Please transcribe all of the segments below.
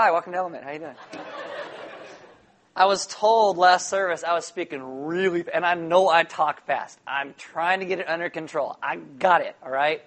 Hi, welcome to Element. How you doing? I was told last service I was speaking really fast, and I know I talk fast. I'm trying to get it under control. I got it, all right?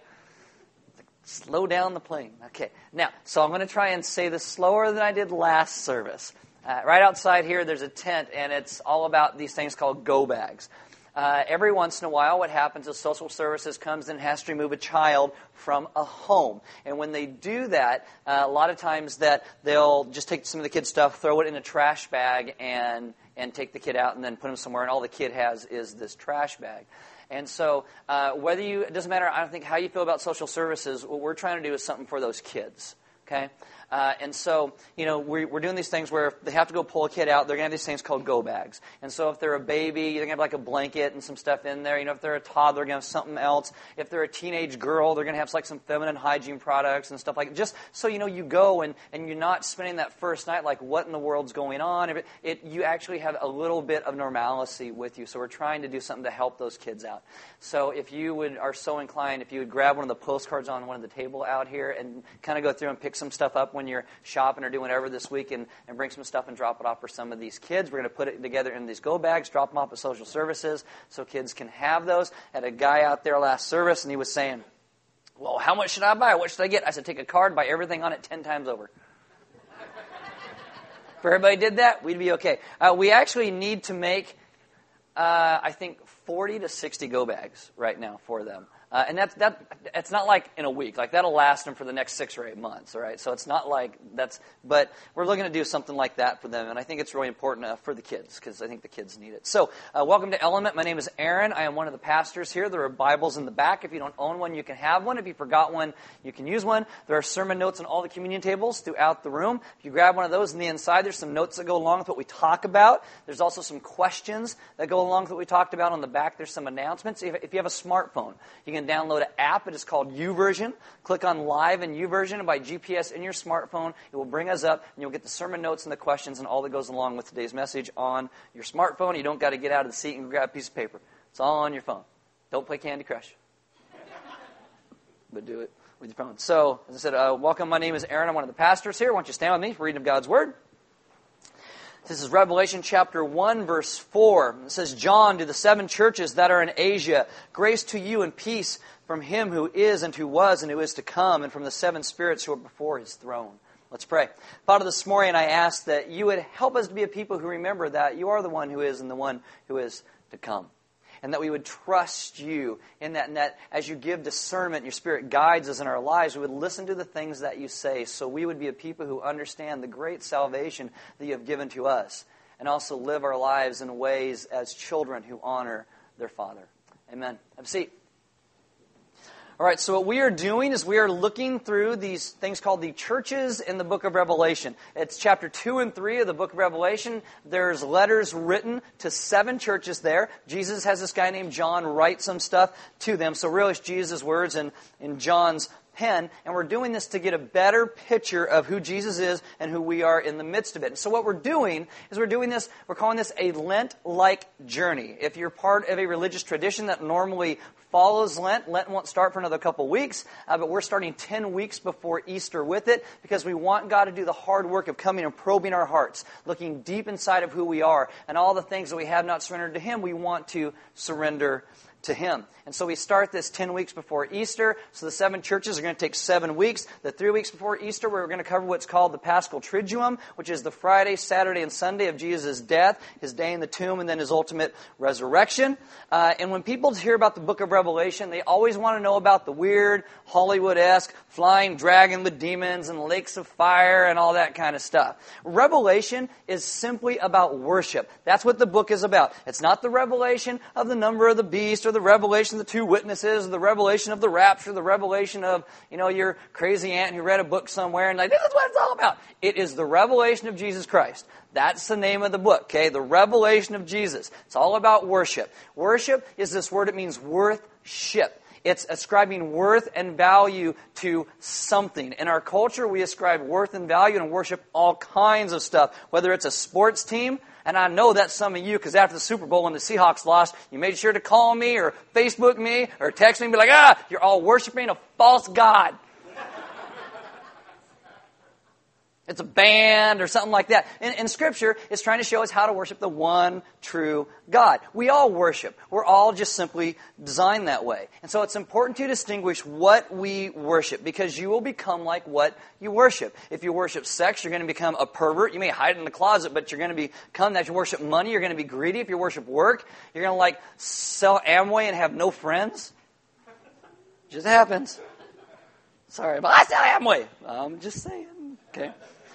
Slow down the plane. Okay. Now, so I'm going to try and say this slower than I did last service. Right outside here, there's a tent, and it's all about these things called go bags. Every once in a while, what happens is social services comes and has to remove a child from a home. And when they do that, a lot of times that they'll just take some of the kid's stuff, throw it in a trash bag, and take the kid out and then put him somewhere. And all the kid has is this trash bag. And so whether you, it doesn't matter, I don't think, how you feel about social services, what we're trying to do is something for those kids. Okay? And so, you know, we're doing these things where if they have to go pull a kid out, they're going to have these things called go bags. And so if they're a baby, they're going to have like a blanket and some stuff in there. You know, if they're a toddler, they're going to have something else. If they're a teenage girl, they're going to have like some feminine hygiene products and stuff like that. Just so, you know, you go and you're not spending that first night like what in the world's going on. You actually have a little bit of normalcy with you. So we're trying to do something to help those kids out. So if you are so inclined, if you would grab one of the postcards on one of the table out here and kind of go through and pick some stuff up when you're shopping or doing whatever this week and bring some stuff and drop it off for some of these kids. We're going to put it together in these go bags, drop them off at social services so kids can have those. I had a guy out there last service, and he was saying, well, how much should I buy? What should I get? I said, take a card, buy everything on it 10 times over. If everybody did that, we'd be okay. We actually need to make, I think, 40 to 60 go bags right now for them. And it's not like in a week. Like, that'll last them for the next 6 or 8 months, all right? So it's not like that's, but we're looking to do something like that for them, and I think it's really important for the kids, because I think the kids need it. So, welcome to Element. My name is Aaron. I am one of the pastors here. There are Bibles in the back. If you don't own one, you can have one. If you forgot one, you can use one. There are sermon notes on all the communion tables throughout the room. If you grab one of those on the inside, there's some notes that go along with what we talk about. There's also some questions that go along with what we talked about. On the back, there's some announcements. If you have a smartphone, you can download an app. It is called YouVersion. Click on Live in YouVersion, and by GPS in your smartphone, it will bring us up, and you'll get the sermon notes and the questions and all that goes along with today's message on your smartphone. You don't got to get out of the seat and grab a piece of paper. It's all on your phone. Don't play Candy Crush, but do it with your phone. So, as I said, welcome. My name is Aaron. I'm one of the pastors here. Why don't you stand with me for reading of God's Word? This is Revelation chapter 1, verse 4. It says, John, to the 7 churches that are in Asia, grace to you and peace from him who is and who was and who is to come, and from the 7 spirits who are before his throne. Let's pray. Father, this morning I ask that you would help us to be a people who remember that you are the one who is and the one who is to come. And that we would trust you in that, and that as you give discernment, your Spirit guides us in our lives, we would listen to the things that you say, so we would be a people who understand the great salvation that you have given to us, and also live our lives in ways as children who honor their Father. Amen. Have a seat. All right, so what we are doing is we are looking through these things called the churches in the book of Revelation. It's chapter 2 and 3 of the book of Revelation. There's letters written to 7 churches there. Jesus has this guy named John write some stuff to them. So really it's Jesus' words in John's pen. And we're doing this to get a better picture of who Jesus is and who we are in the midst of it. And so what we're doing is we're doing this, we're calling this a Lent-like journey. If you're part of a religious tradition that normally follows Lent. Lent won't start for another couple weeks, but we're starting 10 weeks before Easter with it because we want God to do the hard work of coming and probing our hearts, looking deep inside of who we are, and all the things that we have not surrendered to Him, we want to surrender to Him. And so we start this 10 weeks before Easter. So the 7 churches are going to take 7 weeks. The 3 weeks before Easter, we're going to cover what's called the Paschal Triduum, which is the Friday, Saturday, and Sunday of Jesus' death, His day in the tomb, and then His ultimate resurrection. And when people hear about the book of Revelation, they always want to know about the weird, Hollywood-esque, flying dragon with demons and lakes of fire and all that kind of stuff. Revelation is simply about worship. That's what the book is about. It's not the revelation of the number of the beast, or the revelation of the 2 witnesses, the revelation of the rapture, the revelation of, you know, your crazy aunt who read a book somewhere and like, this is what it's all about. It is the revelation of Jesus Christ. That's the name of the book, okay? The revelation of Jesus. It's all about worship. Worship is this word. It means worth ship. It's ascribing worth and value to something. In our culture, we ascribe worth and value and worship all kinds of stuff, whether it's a sports team. And I know that's some of you, because after the Super Bowl when the Seahawks lost, you made sure to call me or Facebook me or text me and be like, you're all worshiping a false god. It's a band or something like that. And Scripture is trying to show us how to worship the one true God. We all worship. We're all just simply designed that way. And so it's important to distinguish what we worship, because you will become like what you worship. If you worship sex, you're going to become a pervert. You may hide in the closet, but you're going to become that. If you worship money, you're going to be greedy. If you worship work, you're going to like sell Amway and have no friends. It just happens. Sorry, but I sell Amway. I'm just saying. Okay.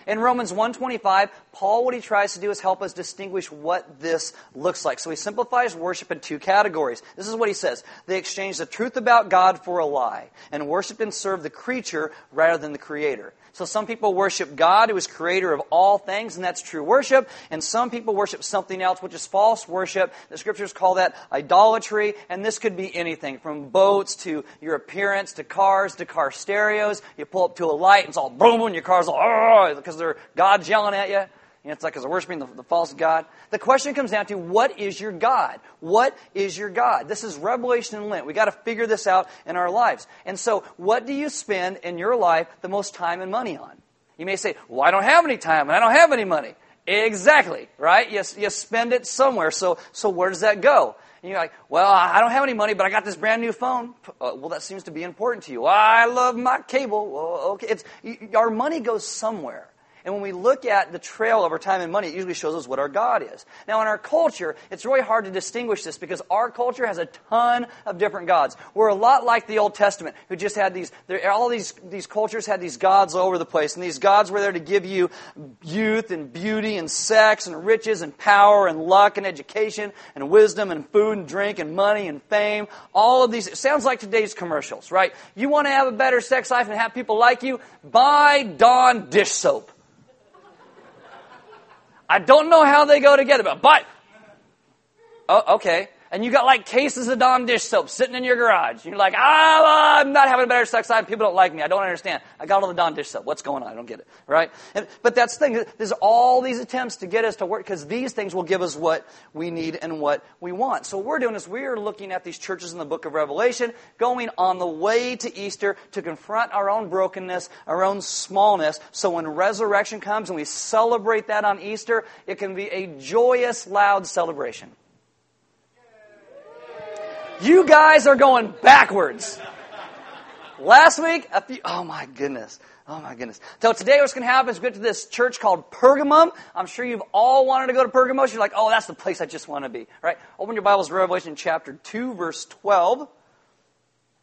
In Romans 1:25, Paul, what he tries to do is help us distinguish what this looks like. So he simplifies worship in two categories. This is what he says. They exchanged the truth about God for a lie and worshiped and served the creature rather than the creator. So some people worship God, who is creator of all things, and that's true worship. And some people worship something else, which is false worship. The Scriptures call that idolatry, and this could be anything from boats to your appearance to car stereos. You pull up to a light, and it's all boom, and your car's all, oh, because God's yelling at you. You know, it's like because they're worshiping the false God. The question comes down to, what is your God? What is your God? This is Revelation and Lent. We've got to figure this out in our lives. And so, what do you spend in your life the most time and money on? You may say, well, I don't have any time and I don't have any money. Exactly, right? You spend it somewhere. So where does that go? And you're like, well, I don't have any money, but I got this brand new phone. Well, that seems to be important to you. Well, I love my cable. Well, okay, our money goes somewhere. And when we look at the trail of our time and money, it usually shows us what our God is. Now, in our culture, it's really hard to distinguish this because our culture has a ton of different gods. We're a lot like the Old Testament, who just had all these cultures had these gods all over the place. And these gods were there to give you youth and beauty and sex and riches and power and luck and education and wisdom and food and drink and money and fame. All of these. It sounds like today's commercials, right? You want to have a better sex life and have people like you? Buy Dawn dish soap. I don't know how they go together, but oh, okay. And you got like cases of Dawn dish soap sitting in your garage. You're like, I'm not having a better sex life. People don't like me. I don't understand. I got all the Dawn dish soap. What's going on? I don't get it, right? But that's the thing. There's all these attempts to get us to work because these things will give us what we need and what we want. So what we're doing is we're looking at these churches in the book of Revelation, going on the way to Easter to confront our own brokenness, our own smallness. So when resurrection comes and we celebrate that on Easter, it can be a joyous, loud celebration. You guys are going backwards. Last week, oh my goodness. So today what's going to happen is we get to this church called Pergamum. I'm sure you've all wanted to go to Pergamos. You're like, oh, that's the place I just want to be, right? Open your Bibles to Revelation chapter 2, verse 12.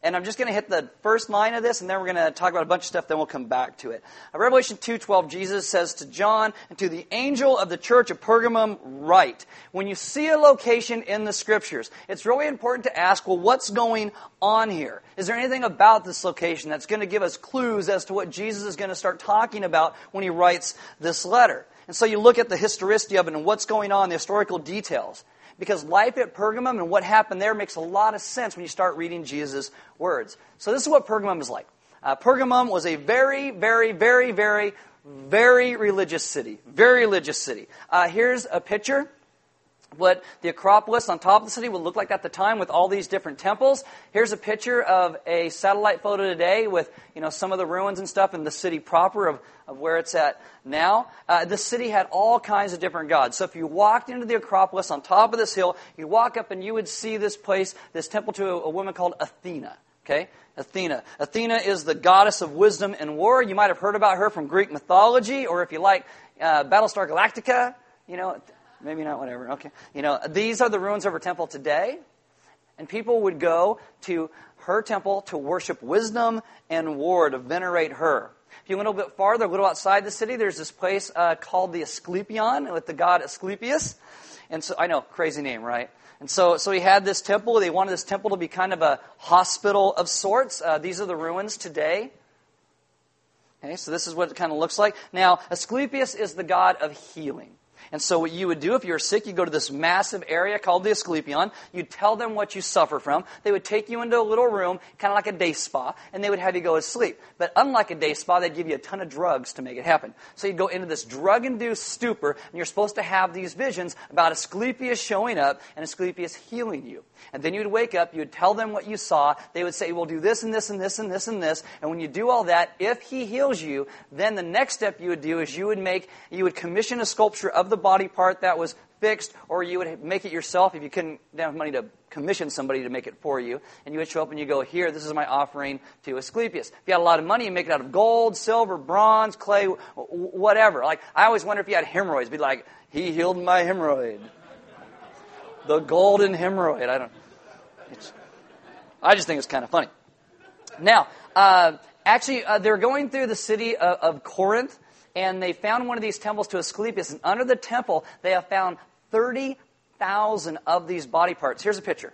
And I'm just going to hit the first line of this, and then we're going to talk about a bunch of stuff, then we'll come back to it. Revelation 2:12, Jesus says to John, and to the angel of the church of Pergamum, write. When you see a location in the Scriptures, it's really important to ask, well, what's going on here? Is there anything about this location that's going to give us clues as to what Jesus is going to start talking about when he writes this letter? And so you look at the historicity of it and what's going on, the historical details. Because life at Pergamum and what happened there makes a lot of sense when you start reading Jesus' words. So this is what Pergamum is like. Pergamum was a very, very, very, very, very religious city. Very religious city. Here's a picture. What the Acropolis on top of the city would look like at the time with all these different temples. Here's a picture of a satellite photo today with, some of the ruins and stuff and the city proper of where it's at now. The city had all kinds of different gods. So if you walked into the Acropolis on top of this hill, you'd walk up and you would see this place, this temple to a woman called Athena. Okay? Athena. Athena is the goddess of wisdom and war. You might have heard about her from Greek mythology, or if you like Battlestar Galactica, maybe not, whatever. Okay. These are the ruins of her temple today. And people would go to her temple to worship wisdom and war, to venerate her. If you went a little bit farther, a little outside the city, there's this place called the Asclepion with the god Asclepius. And so, I know, crazy name, right? And so he had this temple. They wanted this temple to be kind of a hospital of sorts. These are the ruins today. Okay, so this is what it kind of looks like. Now, Asclepius is the god of healing. And so what you would do if you were sick, you'd go to this massive area called the Asclepion. You'd tell them what you suffer from. They would take you into a little room, kind of like a day spa, and they would have you go to sleep. But unlike a day spa, they'd give you a ton of drugs to make it happen. So you'd go into this drug-induced stupor, and you're supposed to have these visions about Asclepius showing up and Asclepius healing you. And then you'd wake up, you'd tell them what you saw. They would say, we'll do this and this and this and this and this. And when you do all that, if he heals you, then the next step you would do is you would commission a sculpture of the body part that was fixed, or you would make it yourself if you couldn't have money to commission somebody to make it for you. And you would show up and you go, here, this is my offering to Asclepius. If you had a lot of money, you make it out of gold, silver, bronze, clay, whatever. Like, I always wonder if you had hemorrhoids. Be like, he healed my hemorrhoid. The golden hemorrhoid. I just think it's kind of funny. Now, they're going through the city of Corinth, and they found one of these temples to Asclepius, and under the temple, they have found 30,000 of these body parts. Here's a picture.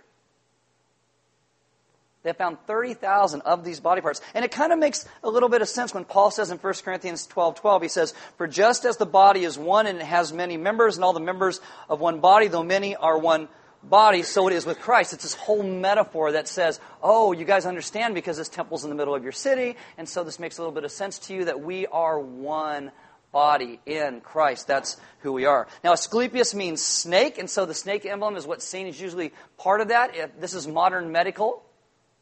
They found 30,000 of these body parts. And it kind of makes a little bit of sense when Paul says in 1 Corinthians 12:12, he says, "For just as the body is one and it has many members, and all the members of one body, though many are one body, so it is with Christ." It's this whole metaphor that says, oh, you guys understand because this temple's in the middle of your city, and so this makes a little bit of sense to you that we are one body in Christ. That's who we are. Now, Asclepius means snake, and so the snake emblem is what's seen is usually part of that. This is modern medical,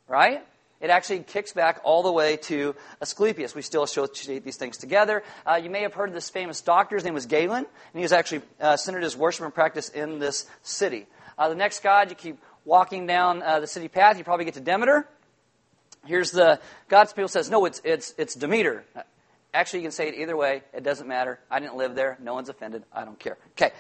right? It actually kicks back all the way to Asclepius. We still associate these things together. You may have heard of this famous doctor. His name was Galen, and he was actually centered his worship and practice in this city. The next god, you keep walking down the city path, you probably get to Demeter. Here's the gods people says, no, it's Demeter. Actually, you can say it either way. It doesn't matter. I didn't live there. No one's offended. I don't care. Okay.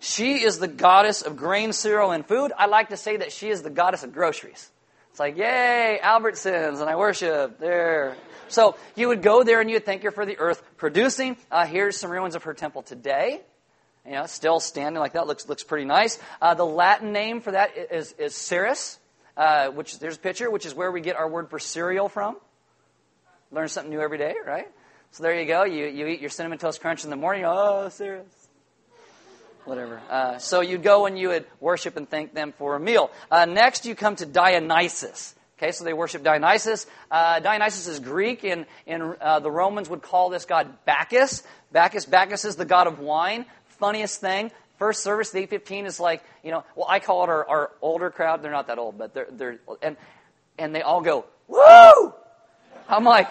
She is the goddess of grain, cereal, and food. I like to say that she is the goddess of groceries. It's like, yay, Albertsons, and I worship there. So you would go there and you would thank her for the earth producing. Here's some ruins of her temple today. You know, still standing like that. Looks pretty nice. The Latin name for that is Ceres, which there's a picture, which is where we get our word for cereal from. Learn something new every day, right? So there you go. You eat your Cinnamon Toast Crunch in the morning. Oh, Ceres. Whatever. So you'd go and you would worship and thank them for a meal. Next, you come to Dionysus. Okay, so they worship Dionysus. Dionysus is Greek, and the Romans would call this god Bacchus. Bacchus is the god of wine. Funniest thing, first service, the 8:15 is like, you know, well, I call it our older crowd. They're not that old, but they're and they all go, woo! I'm like,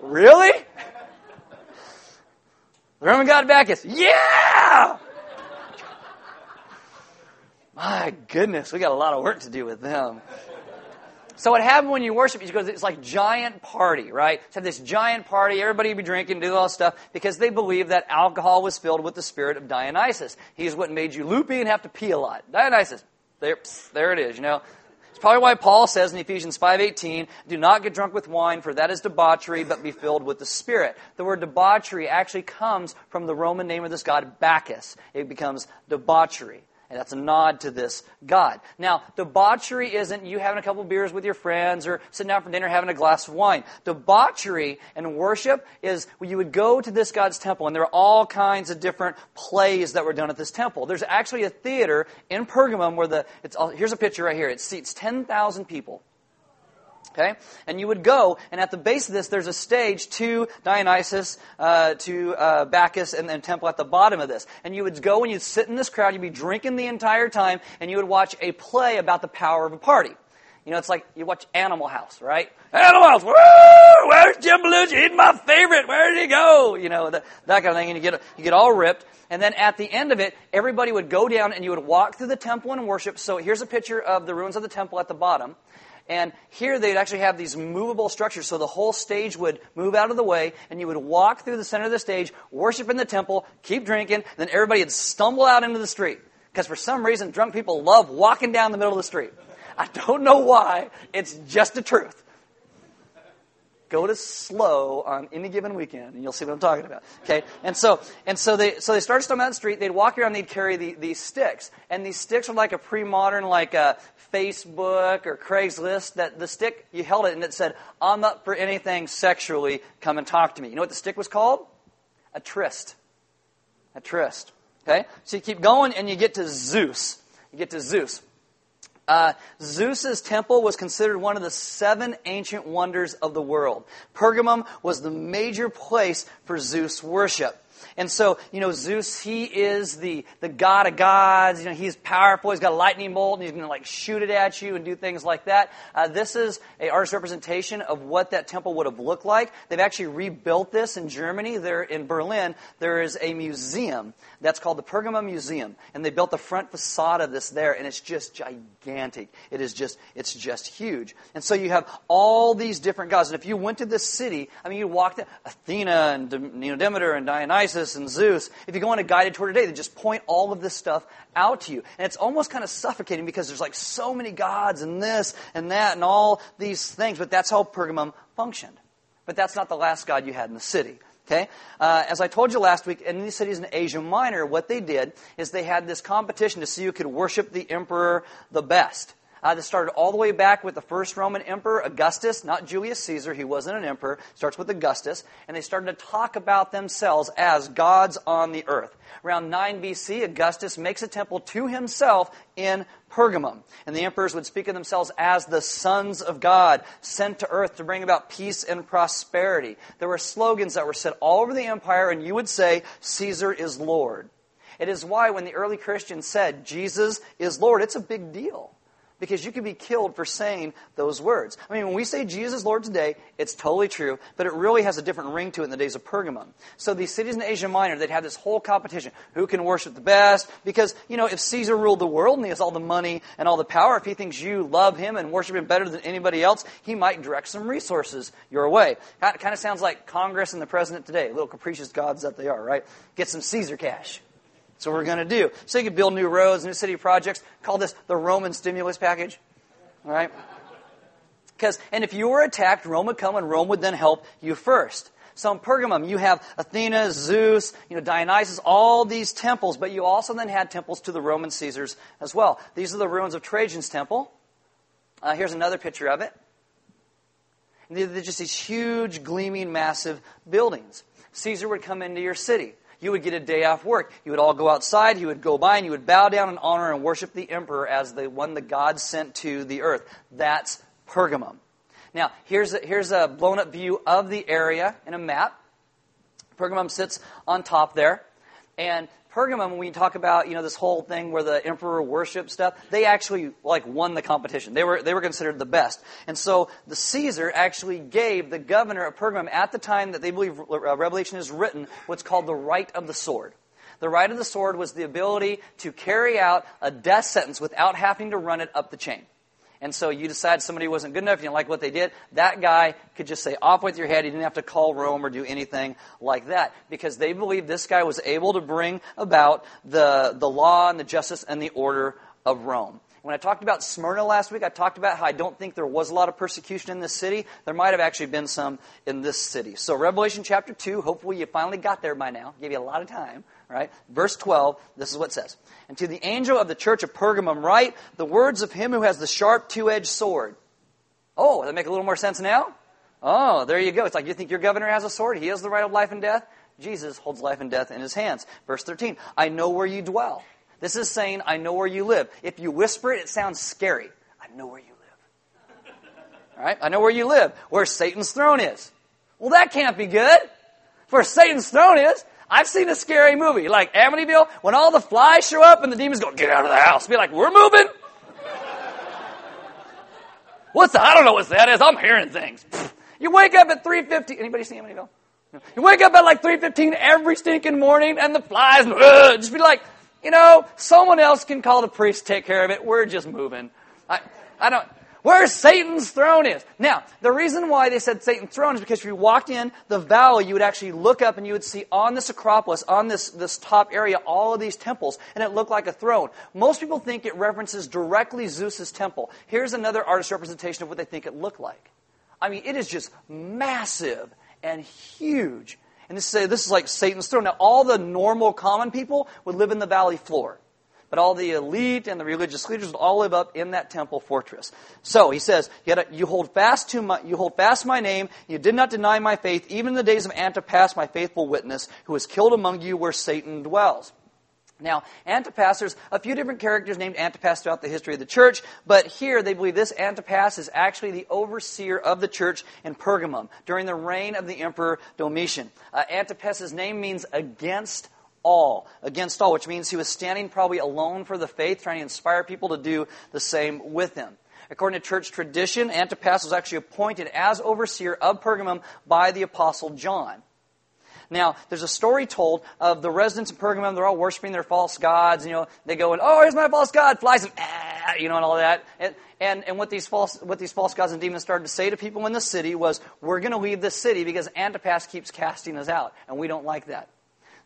really? The Roman god Bacchus, yeah! My goodness, we got a lot of work to do with them. So what happened when you worship is it's like giant party, right? It's have this giant party, everybody would be drinking, do all this stuff, because they believed that alcohol was filled with the spirit of Dionysus. He's what made you loopy and have to pee a lot. Dionysus, there it is, you know. It's probably why Paul says in Ephesians 5:18, "Do not get drunk with wine, for that is debauchery, but be filled with the Spirit." The word debauchery actually comes from the Roman name of this god, Bacchus. It becomes debauchery. And that's a nod to this god. Now, debauchery isn't you having a couple beers with your friends or sitting down for dinner having a glass of wine. Debauchery and worship is when you would go to this god's temple, and there are all kinds of different plays that were done at this temple. There's actually a theater in Pergamum where here's a picture right here. It seats 10,000 people. Okay? And you would go, and at the base of this, there's a stage to Dionysus, to Bacchus, and then temple at the bottom of this. And you would go, and you'd sit in this crowd, you'd be drinking the entire time, and you would watch a play about the power of a party. You know, it's like you watch Animal House, right? Animal House! Woo! Where's Jim Belushi? He's my favorite! Where did he go? You know, that kind of thing. And you get all ripped. And then at the end of it, everybody would go down, and you would walk through the temple and worship. So here's a picture of the ruins of the temple at the bottom. And here they'd actually have these movable structures, so the whole stage would move out of the way, and you would walk through the center of the stage, worship in the temple, keep drinking, and then everybody would stumble out into the street. Because for some reason, drunk people love walking down the middle of the street. I don't know why, it's just the truth. Go to Slow on any given weekend, and you'll see what I'm talking about. Okay, and so they started just on that street. They'd walk around. They'd carry these sticks, and these sticks were like a pre-modern, like a Facebook or Craigslist. That the stick, you held it, and it said, "I'm up for anything sexually. Come and talk to me." You know what the stick was called? A tryst. A tryst. Okay, so you keep going, and you get to Zeus. You get to Zeus. Zeus's temple was considered one of the 7 ancient wonders of the world. Pergamum was the major place for Zeus worship. And so, you know, Zeus, he is the god of gods. You know, he's powerful. He's got a lightning bolt, and he's going to, like, shoot it at you and do things like that. This is an artist's representation of what that temple would have looked like. They've actually rebuilt this in Germany. There in Berlin, there is a museum that's called the Pergamum Museum, and they built the front facade of this there, and it's just gigantic. It's just huge. And so you have all these different gods. And if you went to this city, I mean, you walked Athena and Demeter and Dionysus and Zeus. If you go on a guided tour today, they just point all of this stuff out to you. And it's almost kind of suffocating because there's like so many gods and this and that and all these things. But that's how Pergamum functioned. But that's not the last god you had in the city. Okay? As I told you last week, in these cities in Asia Minor, what they did is they had this competition to see who could worship the emperor the best. This started all the way back with the first Roman emperor, Augustus, not Julius Caesar. He wasn't an emperor. Starts with Augustus. And they started to talk about themselves as gods on the earth. Around 9 BC, Augustus makes a temple to himself in Pergamum. And the emperors would speak of themselves as the sons of God, sent to earth to bring about peace and prosperity. There were slogans that were said all over the empire, and you would say, "Caesar is Lord." It is why when the early Christians said, "Jesus is Lord," it's a big deal. Because you could be killed for saying those words. I mean, when we say Jesus Lord today, it's totally true, but it really has a different ring to it in the days of Pergamum. So these cities in Asia Minor, they'd have this whole competition. Who can worship the best? Because, you know, if Caesar ruled the world and he has all the money and all the power, if he thinks you love him and worship him better than anybody else, he might direct some resources your way. It kind of sounds like Congress and the president today, little capricious gods that they are, right? Get some Caesar cash. That's what we're going to do. So you could build new roads, new city projects. Call this the Roman stimulus package. All right? Because, and if you were attacked, Rome would come and Rome would then help you first. So in Pergamum, you have Athena, Zeus, you know, Dionysus, all these temples. But you also then had temples to the Roman Caesars as well. These are the ruins of Trajan's temple. Here's another picture of it. And they're just these huge, gleaming, massive buildings. Caesar would come into your city. You would get a day off work. You would all go outside. He would go by, and you would bow down and honor and worship the emperor as the one the God sent to the earth. That's Pergamum. Now, here's a blown-up view of the area in a map. Pergamum sits on top there. And Pergamum, when we talk about, you know, this whole thing where the emperor worship stuff, they actually, like, won the competition. They were considered the best. And so the Caesar actually gave the governor of Pergamum, at the time that they believe Revelation is written, what's called the right of the sword. The right of the sword was the ability to carry out a death sentence without having to run it up the chain. And so you decide somebody wasn't good enough, you didn't like what they did, that guy could just say, off with your head. He didn't have to call Rome or do anything like that. Because they believed this guy was able to bring about the law and the justice and the order of Rome. When I talked about Smyrna last week, I talked about how I don't think there was a lot of persecution in this city. There might have actually been some in this city. So Revelation chapter 2, hopefully you finally got there by now. Gave you a lot of time. Right? Verse 12, this is what it says. "And to the angel of the church of Pergamum write, the words of him who has the sharp two-edged sword." Oh, that make a little more sense now? Oh, there you go. It's like you think your governor has a sword? He has the right of life and death? Jesus holds life and death in his hands. Verse 13, "I know where you dwell." This is saying, I know where you live. If you whisper it, it sounds scary. I know where you live. All right? I know where you live. "Where Satan's throne is." Well, that can't be good. Where Satan's throne is. I've seen a scary movie like Amityville, when all the flies show up and the demons go, "Get out of the house." Be like, "We're moving." What's that? I don't know what that is. I'm hearing things. You wake up at 3:15. Anybody see Amityville? No. You wake up at like 3:15 every stinking morning and the flies, just be like, "You know, someone else can call the priest, take care of it. We're just moving." I don't. Where Satan's throne is. Now, the reason why they said Satan's throne is because if you walked in the valley, you would actually look up and you would see on this Acropolis, on this top area, all of these temples, and it looked like a throne. Most people think it references directly Zeus's temple. Here's another artist's representation of what they think it looked like. I mean, it is just massive and huge. And this is like Satan's throne. Now, all the normal, common people would live in the valley floor. But all the elite and the religious leaders would all live up in that temple fortress. So he says, "You hold fast my name. You did not deny my faith, even in the days of Antipas, my faithful witness, who was killed among you where Satan dwells." Now, Antipas, there's a few different characters named Antipas throughout the history of the church, but here they believe this Antipas is actually the overseer of the church in Pergamum during the reign of the Emperor Domitian. Antipas's name means against all, which means he was standing probably alone for the faith, trying to inspire people to do the same with him. According to church tradition, Antipas was actually appointed as overseer of Pergamum by the Apostle John. Now, there's a story told of the residents of Pergamum. They're all worshiping their false gods. You know, they go and, "Oh, here's my false god," flies and and all that. And what these false gods and demons started to say to people in the city was, "We're going to leave this city because Antipas keeps casting us out, and we don't like that."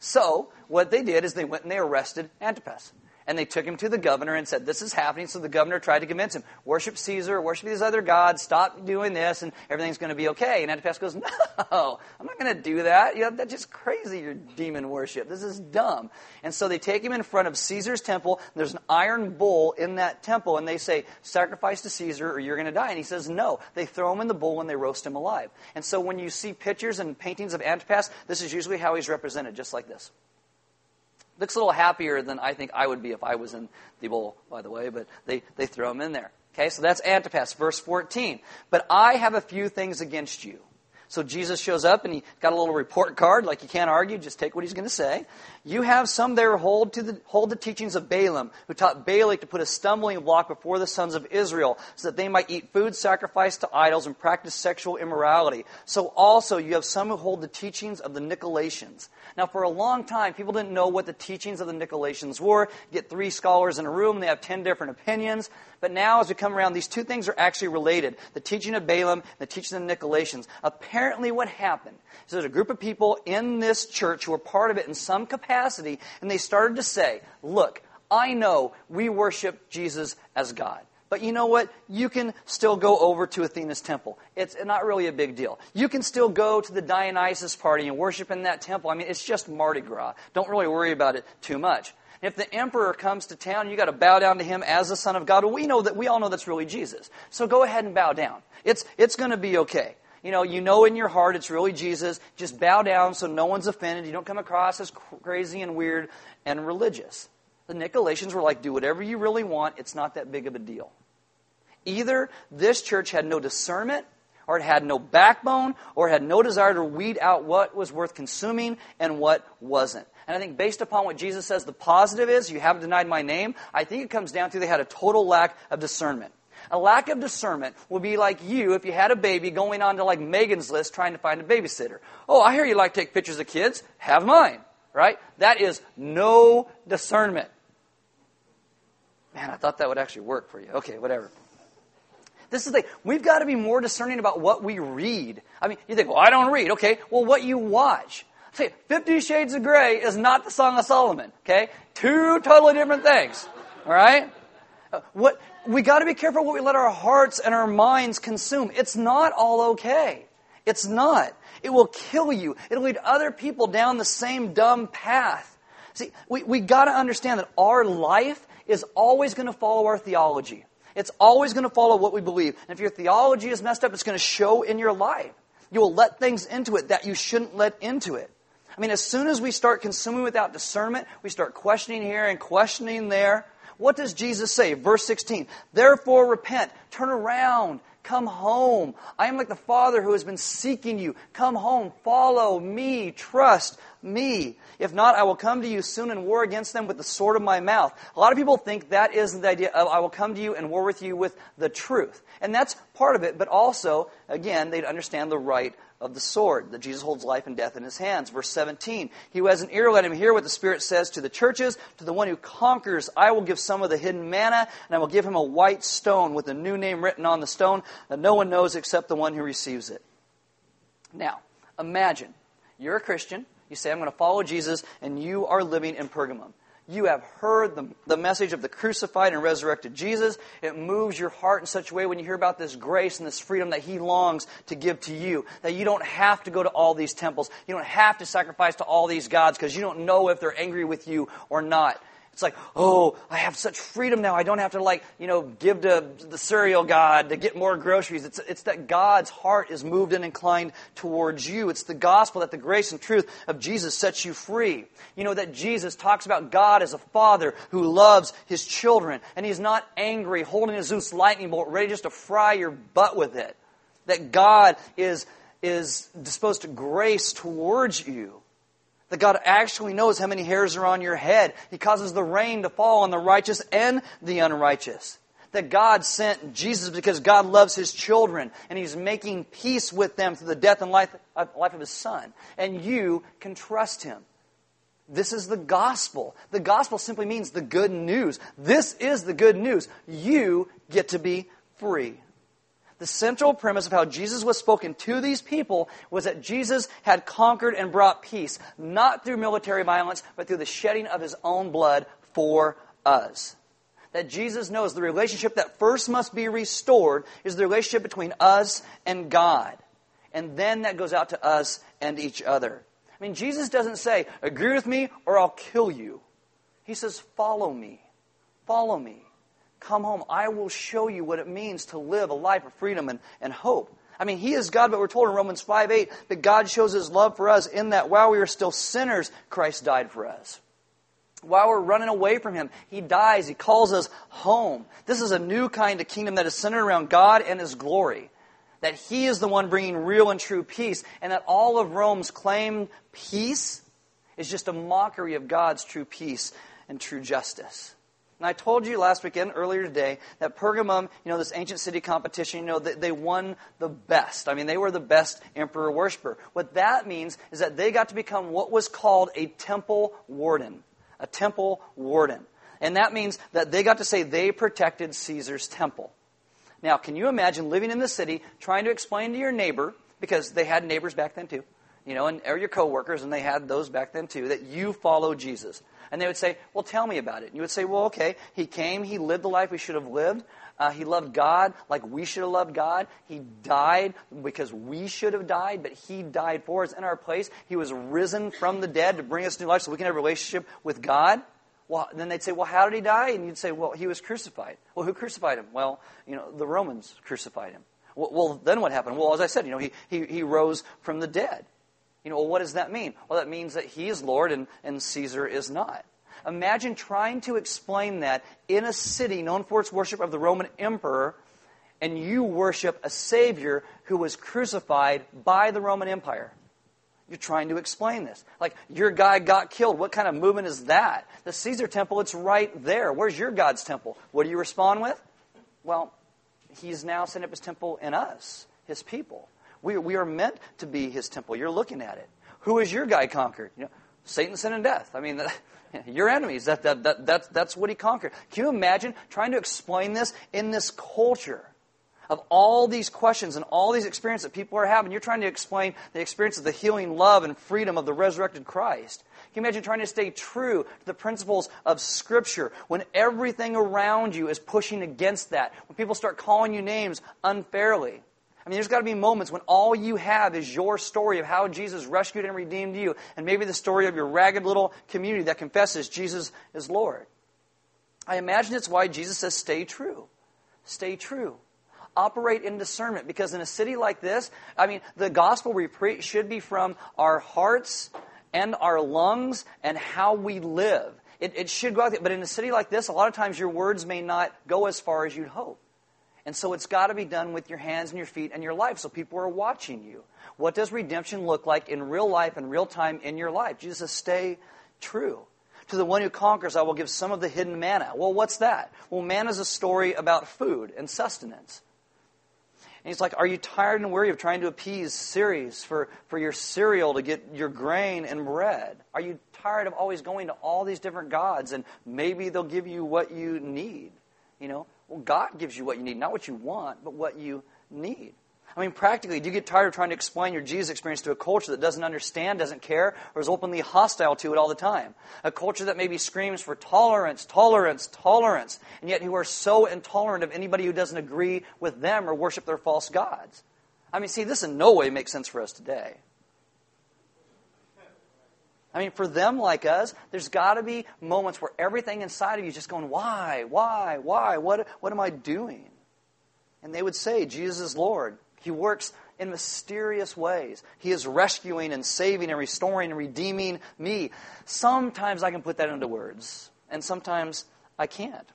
So what they did is they went and they arrested Antipas. And they took him to the governor and said, "This is happening." So the governor tried to convince him, "Worship Caesar, worship these other gods, stop doing this, and everything's going to be okay." And Antipas goes, "No, I'm not going to do that. You know, that's just crazy, your demon worship. This is dumb." And so they take him in front of Caesar's temple. There's an iron bull in that temple, and they say, "Sacrifice to Caesar or you're going to die." And he says, "No." They throw him in the bull and they roast him alive. And so when you see pictures and paintings of Antipas, this is usually how he's represented, just like this. Looks a little happier than I think I would be if I was in the bowl, by the way, but they throw him in there. Okay, so that's Antipas, verse 14. "But I have a few things against you." So Jesus shows up and he got a little report card, like you can't argue, just take what he's going to say. "You have some there hold the teachings of Balaam, who taught Balak to put a stumbling block before the sons of Israel, so that they might eat food sacrificed to idols and practice sexual immorality. So also you have some who hold the teachings of the Nicolaitans." Now for a long time, people didn't know what the teachings of the Nicolaitans were. You get 3 scholars in a room, they have 10 different opinions. But now as we come around, these two things are actually related. The teaching of Balaam and the teaching of the Nicolaitans. Apparently what happened is there's a group of people in this church who were part of it in some capacity, and they started to say, "Look, I know we worship Jesus as God, but you know what? You can still go over to Athena's temple. It's not really a big deal. You can still go to the Dionysus party and worship in that temple. I mean, it's just Mardi Gras. Don't really worry about it too much. If the emperor comes to town, you got to bow down to him as the Son of God. Well, we all know that's really Jesus. So go ahead and bow down. It's going to be okay. You know in your heart it's really Jesus. Just bow down so no one's offended. You don't come across as crazy and weird and religious." The Nicolaitans were like, "Do whatever you really want. It's not that big of a deal." Either this church had no discernment, or it had no backbone, or it had no desire to weed out what was worth consuming and what wasn't. And I think based upon what Jesus says, the positive is, "You haven't denied my name." I think it comes down to they had a total lack of discernment. A lack of discernment would be like you, if you had a baby, going on to like Megan's List trying to find a babysitter. "Oh, I hear you like to take pictures of kids. Have mine," right? That is no discernment. Man, I thought that would actually work for you. Okay, whatever. This is the thing. We've got to be more discerning about what we read. I mean, you think, "Well, I don't read." Okay, well, what you watch. See, 50 Shades of Grey is not the Song of Solomon, okay? 2 totally different things, all right? We got to be careful what we let our hearts and our minds consume. It's not all okay. It's not. It will kill you. It'll lead other people down the same dumb path. See, we got to understand that our life is always going to follow our theology. It's always going to follow what we believe. And if your theology is messed up, it's going to show in your life. You will let things into it that you shouldn't let into it. I mean, as soon as we start consuming without discernment, we start questioning here and questioning there. What does Jesus say? Verse 16, "Therefore repent, turn around, come home. I am like the Father who has been seeking you. Come home, follow me, trust me. If not, I will come to you soon and war against them with the sword of my mouth." A lot of people think that is the idea of, "I will come to you and war with you with the truth." And that's part of it, but also, again, they'd understand the right of the sword, that Jesus holds life and death in his hands. Verse 17, "He who has an ear, let him hear what the Spirit says to the churches. To the one who conquers, I will give some of the hidden manna, and I will give him a white stone with a new name written on the stone that no one knows except the one who receives it." Now, imagine you're a Christian. You say, "I'm going to follow Jesus," and you are living in Pergamum. You have heard the message of the crucified and resurrected Jesus. It moves your heart in such a way when you hear about this grace and this freedom that He longs to give to you. That you don't have to go to all these temples. You don't have to sacrifice to all these gods because you don't know if they're angry with you or not. It's like, oh, I have such freedom now. I don't have to, give to the cereal god to get more groceries. It's that God's heart is moved and inclined towards you. It's the gospel that the grace and truth of Jesus sets you free. You know that Jesus talks about God as a father who loves His children. And He's not angry, holding a Zeus lightning bolt, ready just to fry your butt with it. That God is disposed to grace towards you. That God actually knows how many hairs are on your head. He causes the rain to fall on the righteous and the unrighteous. That God sent Jesus because God loves His children. And He's making peace with them through the death and life of His Son. And you can trust Him. This is the gospel. The gospel simply means the good news. This is the good news. You get to be free. The central premise of how Jesus was spoken to these people was that Jesus had conquered and brought peace, not through military violence, but through the shedding of His own blood for us. That Jesus knows the relationship that first must be restored is the relationship between us and God. And then that goes out to us and each other. I mean, Jesus doesn't say, agree with me or I'll kill you. He says, follow me. Follow me. Come home. I will show you what it means to live a life of freedom and hope. I mean, He is God, but we're told in Romans 5:8 that God shows His love for us in that while we were still sinners, Christ died for us. While we're running away from Him, He dies. He calls us home. This is a new kind of kingdom that is centered around God and His glory. That He is the one bringing real and true peace, and that all of Rome's claimed peace is just a mockery of God's true peace and true justice. And I told you last weekend, earlier today, that Pergamum, this ancient city competition, they won the best. I mean, they were the best emperor worshiper. What that means is that they got to become what was called a temple warden. A temple warden. And that means that they got to say they protected Caesar's temple. Now, can you imagine living in the city, trying to explain to your neighbor, because they had neighbors back then too, and or your coworkers, and they had those back then too, that you follow Jesus. And they would say, well, tell me about it. And you would say, well, okay, He came, He lived the life we should have lived. He loved God like we should have loved God. He died because we should have died, but He died for us in our place. He was risen from the dead to bring us new life so we can have a relationship with God. Well, then they'd say, well, how did He die? And you'd say, well, He was crucified. Well, who crucified Him? Well, the Romans crucified Him. Well, then what happened? Well, as I said, He rose from the dead. Well, what does that mean? Well, that means that He is Lord and Caesar is not. Imagine trying to explain that in a city known for its worship of the Roman emperor, and you worship a Savior who was crucified by the Roman Empire. You're trying to explain this. Like, your guy got killed. What kind of movement is that? The Caesar temple, it's right there. Where's your God's temple? What do you respond with? Well, He's now set up His temple in us, His people. We are meant to be His temple. You're looking at it. Who is your guy conquered? Satan, sin, and death. I mean, your enemies. That's what he conquered. Can you imagine trying to explain this in this culture of all these questions and all these experiences that people are having? You're trying to explain the experience of the healing love and freedom of the resurrected Christ. Can you imagine trying to stay true to the principles of Scripture when everything around you is pushing against that? When people start calling you names unfairly? I mean, there's got to be moments when all you have is your story of how Jesus rescued and redeemed you, and maybe the story of your ragged little community that confesses Jesus is Lord. I imagine it's why Jesus says, stay true. Stay true. Operate in discernment, because in a city like this, I mean, the gospel we preach should be from our hearts and our lungs and how we live. It should go out there, but in a city like this, a lot of times your words may not go as far as you'd hope. And so it's got to be done with your hands and your feet and your life so people are watching you. What does redemption look like in real life and real time in your life? Jesus says, stay true. To the one who conquers, I will give some of the hidden manna. Well, what's that? Well, manna is a story about food and sustenance. And he's like, are you tired and weary of trying to appease Ceres for your cereal to get your grain and bread? Are you tired of always going to all these different gods and maybe they'll give you what you need? Well, God gives you what you need, not what you want, but what you need. I mean, practically, do you get tired of trying to explain your Jesus experience to a culture that doesn't understand, doesn't care, or is openly hostile to it all the time? A culture that maybe screams for tolerance, tolerance, tolerance, and yet who are so intolerant of anybody who doesn't agree with them or worship their false gods. I mean, see, this in no way makes sense for us today. I mean, for them like us, there's got to be moments where everything inside of you is just going, why, what am I doing? And they would say, Jesus is Lord. He works in mysterious ways. He is rescuing and saving and restoring and redeeming me. Sometimes I can put that into words, and sometimes I can't.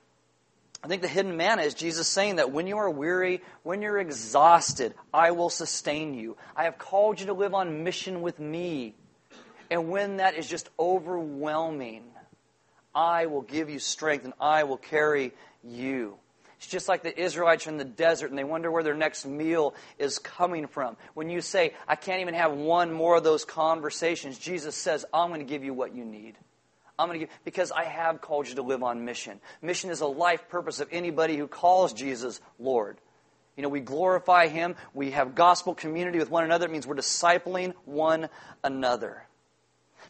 I think the hidden manna is Jesus saying that when you are weary, when you're exhausted, I will sustain you. I have called you to live on mission with me. And when that is just overwhelming, I will give you strength and I will carry you. It's just like the Israelites are in the desert and they wonder where their next meal is coming from. When you say, I can't even have one more of those conversations, Jesus says, I'm going to give you what you need. Because I have called you to live on mission. Mission is a life purpose of anybody who calls Jesus Lord. You know, we glorify Him. We have gospel community with one another. It means we're discipling one another.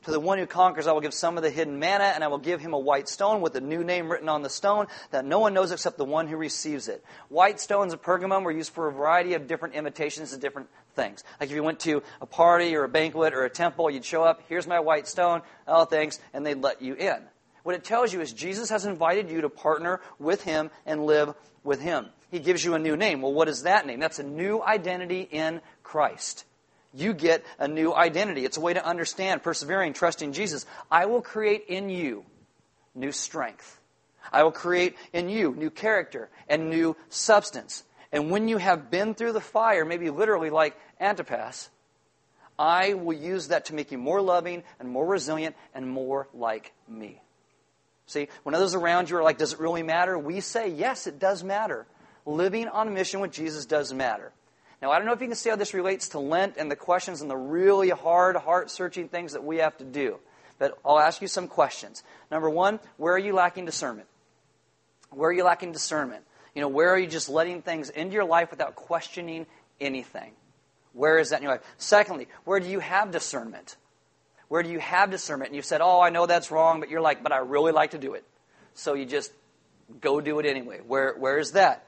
To the one who conquers, I will give some of the hidden manna, and I will give him a white stone with a new name written on the stone that no one knows except the one who receives it. White stones of Pergamum were used for a variety of different invitations to different things. Like if you went to a party or a banquet or a temple, you'd show up, here's my white stone, oh thanks, and they'd let you in. What it tells you is Jesus has invited you to partner with Him and live with Him. He gives you a new name. Well, what is that name? That's a new identity in Christ. You get a new identity. It's a way to understand, persevering, trusting Jesus. I will create in you new strength. I will create in you new character and new substance. And when you have been through the fire, maybe literally like Antipas, I will use that to make you more loving and more resilient and more like me. See, when others around you are like, does it really matter? We say, yes, it does matter. Living on mission with Jesus does matter. Now, I don't know if you can see how this relates to Lent and the questions and the really hard, heart-searching things that we have to do. But I'll ask you some questions. Number one, where are you lacking discernment? Where are you lacking discernment? You know, where are you just letting things into your life without questioning anything? Where is that in your life? Secondly, where do you have discernment? Where do you have discernment? And you said, oh, I know that's wrong, but you're like, but I really like to do it. So you just go do it anyway. Where is that?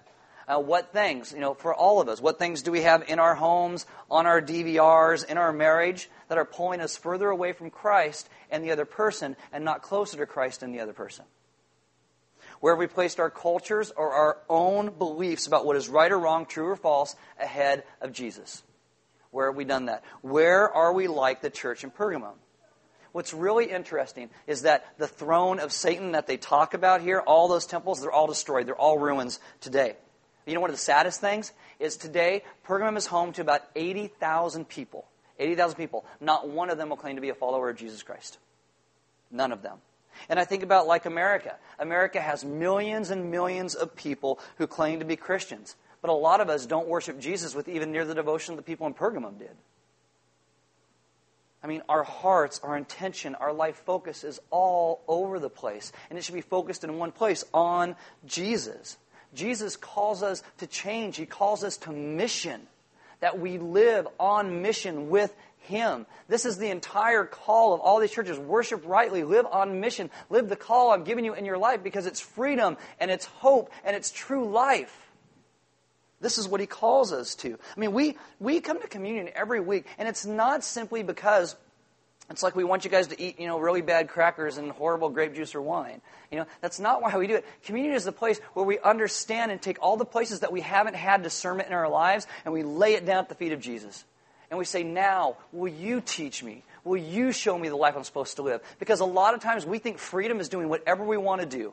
What things, you know, for all of us, what things do we have in our homes, on our DVRs, in our marriage that are pulling us further away from Christ and the other person and not closer to Christ and the other person? Where have we placed our cultures or our own beliefs about what is right or wrong, true or false, ahead of Jesus? Where have we done that? Where are we like the church in Pergamum? What's really interesting is that the throne of Satan that they talk about here, all those temples, they're all destroyed. They're all ruins today. You know, one of the saddest things is today, Pergamum is home to about 80,000 people. 80,000 people. Not one of them will claim to be a follower of Jesus Christ. None of them. And I think about like America. America has millions and millions of people who claim to be Christians. But a lot of us don't worship Jesus with even near the devotion the people in Pergamum did. I mean, our hearts, our intention, our life focus is all over the place. And it should be focused in one place, on Jesus. Jesus calls us to change. He calls us to mission, that we live on mission with Him. This is the entire call of all these churches. Worship rightly, live on mission, live the call I'm giving you in your life because it's freedom and it's hope and it's true life. This is what He calls us to. I mean, we come to communion every week, and it's not simply because it's like we want you guys to eat, you know, really bad crackers and horrible grape juice or wine. You know, that's not why we do it. Communion is the place where we understand and take all the places that we haven't had discernment in our lives and we lay it down at the feet of Jesus. And we say, now, will you teach me? Will you show me the life I'm supposed to live? Because a lot of times we think freedom is doing whatever we want to do.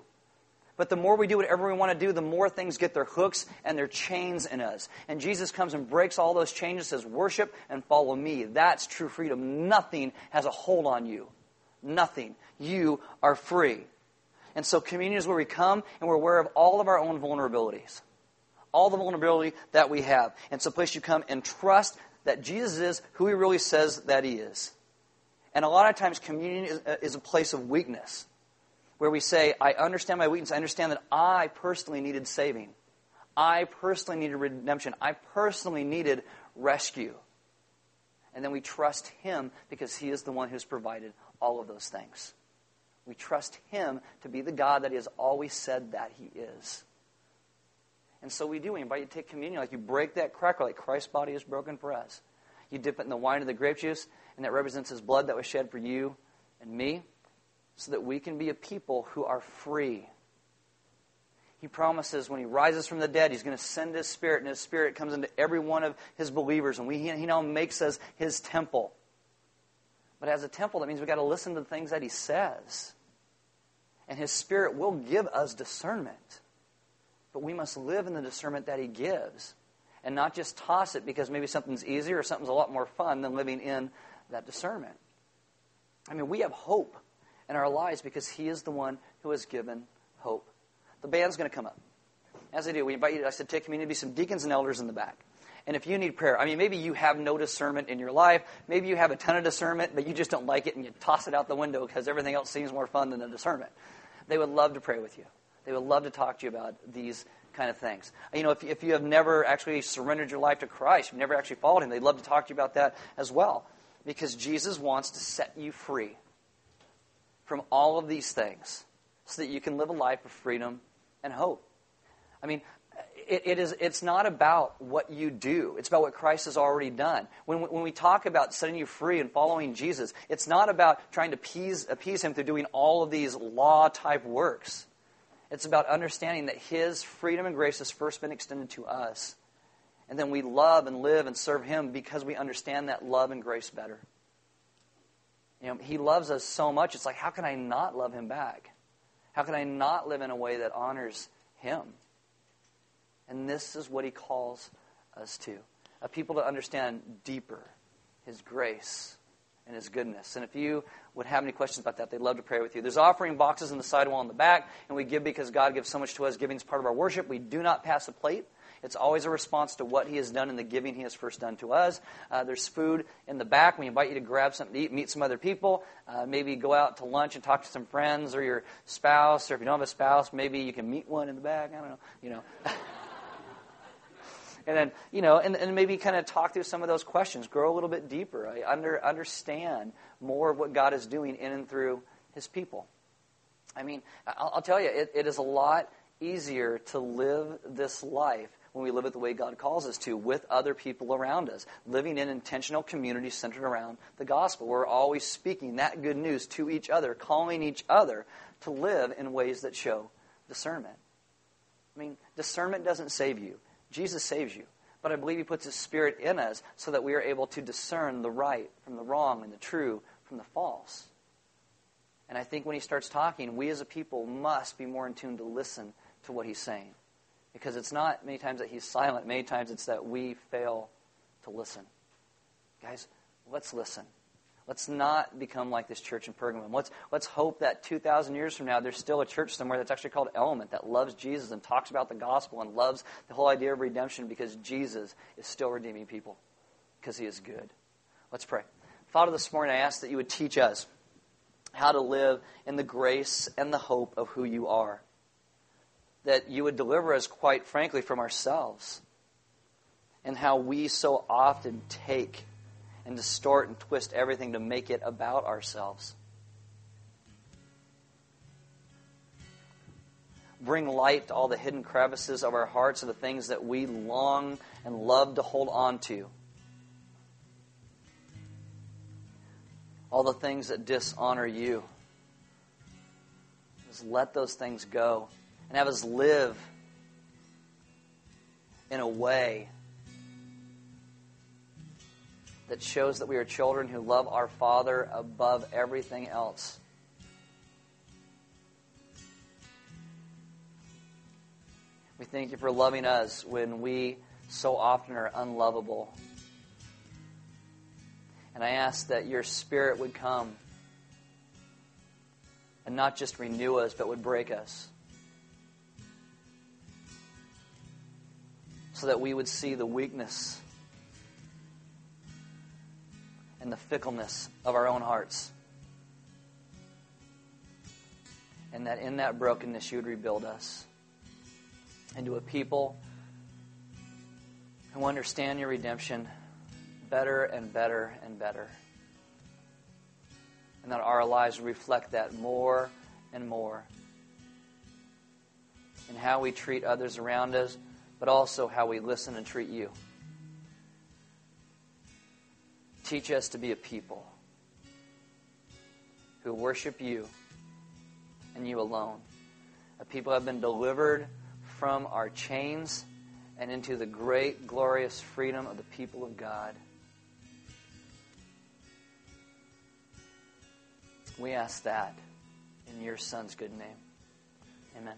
But the more we do whatever we want to do, the more things get their hooks and their chains in us. And Jesus comes and breaks all those chains and says, worship and follow me. That's true freedom. Nothing has a hold on you. Nothing. You are free. And so communion is where we come and we're aware of all of our own vulnerabilities. All the vulnerability that we have. And so place you come and trust that Jesus is who He really says that He is. And a lot of times communion is a place of weakness, where we say, I understand my weakness. I understand that I personally needed saving. I personally needed redemption. I personally needed rescue. And then we trust him because he is the one who's provided all of those things. We trust him to be the God that he has always said that he is. And so we do. We invite you to take communion. Like you break that cracker like Christ's body is broken for us. You dip it in the wine of the grape juice, and that represents his blood that was shed for you and me so that we can be a people who are free. He promises when he rises from the dead, he's going to send his spirit, and his spirit comes into every one of his believers, and he now makes us his temple. But as a temple, that means we've got to listen to the things that he says. And his spirit will give us discernment. But we must live in the discernment that he gives and not just toss it because maybe something's easier or something's a lot more fun than living in that discernment. I mean, we have hope in our lives because he is the one who has given hope. The band's going to come up. As they do, we invite you to take communion, be some deacons and elders in the back. And if you need prayer, I mean, maybe you have no discernment in your life. Maybe you have a ton of discernment, but you just don't like it and you toss it out the window because everything else seems more fun than the discernment. They would love to pray with you. They would love to talk to you about these kind of things. You know, if you have never actually surrendered your life to Christ, you've never actually followed him, they'd love to talk to you about that as well because Jesus wants to set you free from all of these things so that you can live a life of freedom and hope. I mean, it's not about what you do. It's about what Christ has already done. When we talk about setting you free and following Jesus, it's not about trying to appease him through doing all of these law-type works. It's about understanding that his freedom and grace has first been extended to us. And then we love and live and serve him because we understand that love and grace better. You know, he loves us so much, it's like, how can I not love him back? How can I not live in a way that honors him? And this is what he calls us to, a people to understand deeper his grace and his goodness. And if you would have any questions about that, they'd love to pray with you. There's offering boxes in the sidewall in the back, and we give because God gives so much to us. Giving is part of our worship. We do not pass a plate. It's always a response to what he has done and the giving he has first done to us. There's food in the back. We invite you to grab something to eat, meet some other people, maybe go out to lunch and talk to some friends or your spouse, or if you don't have a spouse, maybe you can meet one in the back. I don't know, you know. And then, you know, and maybe kind of talk through some of those questions. Grow a little bit deeper. I understand more of what God is doing in and through his people. I mean, I'll tell you, it is a lot easier to live this life when we live it the way God calls us to, with other people around us, living in intentional community centered around the gospel. We're always speaking that good news to each other, calling each other to live in ways that show discernment. I mean, discernment doesn't save you. Jesus saves you, but I believe he puts his spirit in us so that we are able to discern the right from the wrong and the true from the false. And I think when he starts talking, we as a people must be more in tune to listen to what he's saying, because it's not many times that he's silent. Many times it's that we fail to listen. Guys, let's listen. Let's not become like this church in Pergamum. Let's hope that 2,000 years from now there's still a church somewhere that's actually called Element, that loves Jesus and talks about the gospel and loves the whole idea of redemption, because Jesus is still redeeming people because he is good. Let's pray. Father, this morning I ask that you would teach us how to live in the grace and the hope of who you are, that you would deliver us, quite frankly, from ourselves and how we so often take and distort and twist everything to make it about ourselves. Bring light to all the hidden crevices of our hearts and the things that we long and love to hold on to. All the things that dishonor you. Just let those things go and have us live in a way that shows that we are children who love our Father above everything else. We thank you for loving us when we so often are unlovable. And I ask that your Spirit would come and not just renew us, but would break us, so that we would see the weakness and the fickleness of our own hearts, and that in that brokenness you would rebuild us into a people who understand your redemption better and better and better. And that our lives reflect that more and more in how we treat others around us, but also how we listen and treat you. Teach us to be a people who worship you and you alone. A people who have been delivered from our chains and into the great, glorious freedom of the people of God. We ask that in your Son's good name. Amen.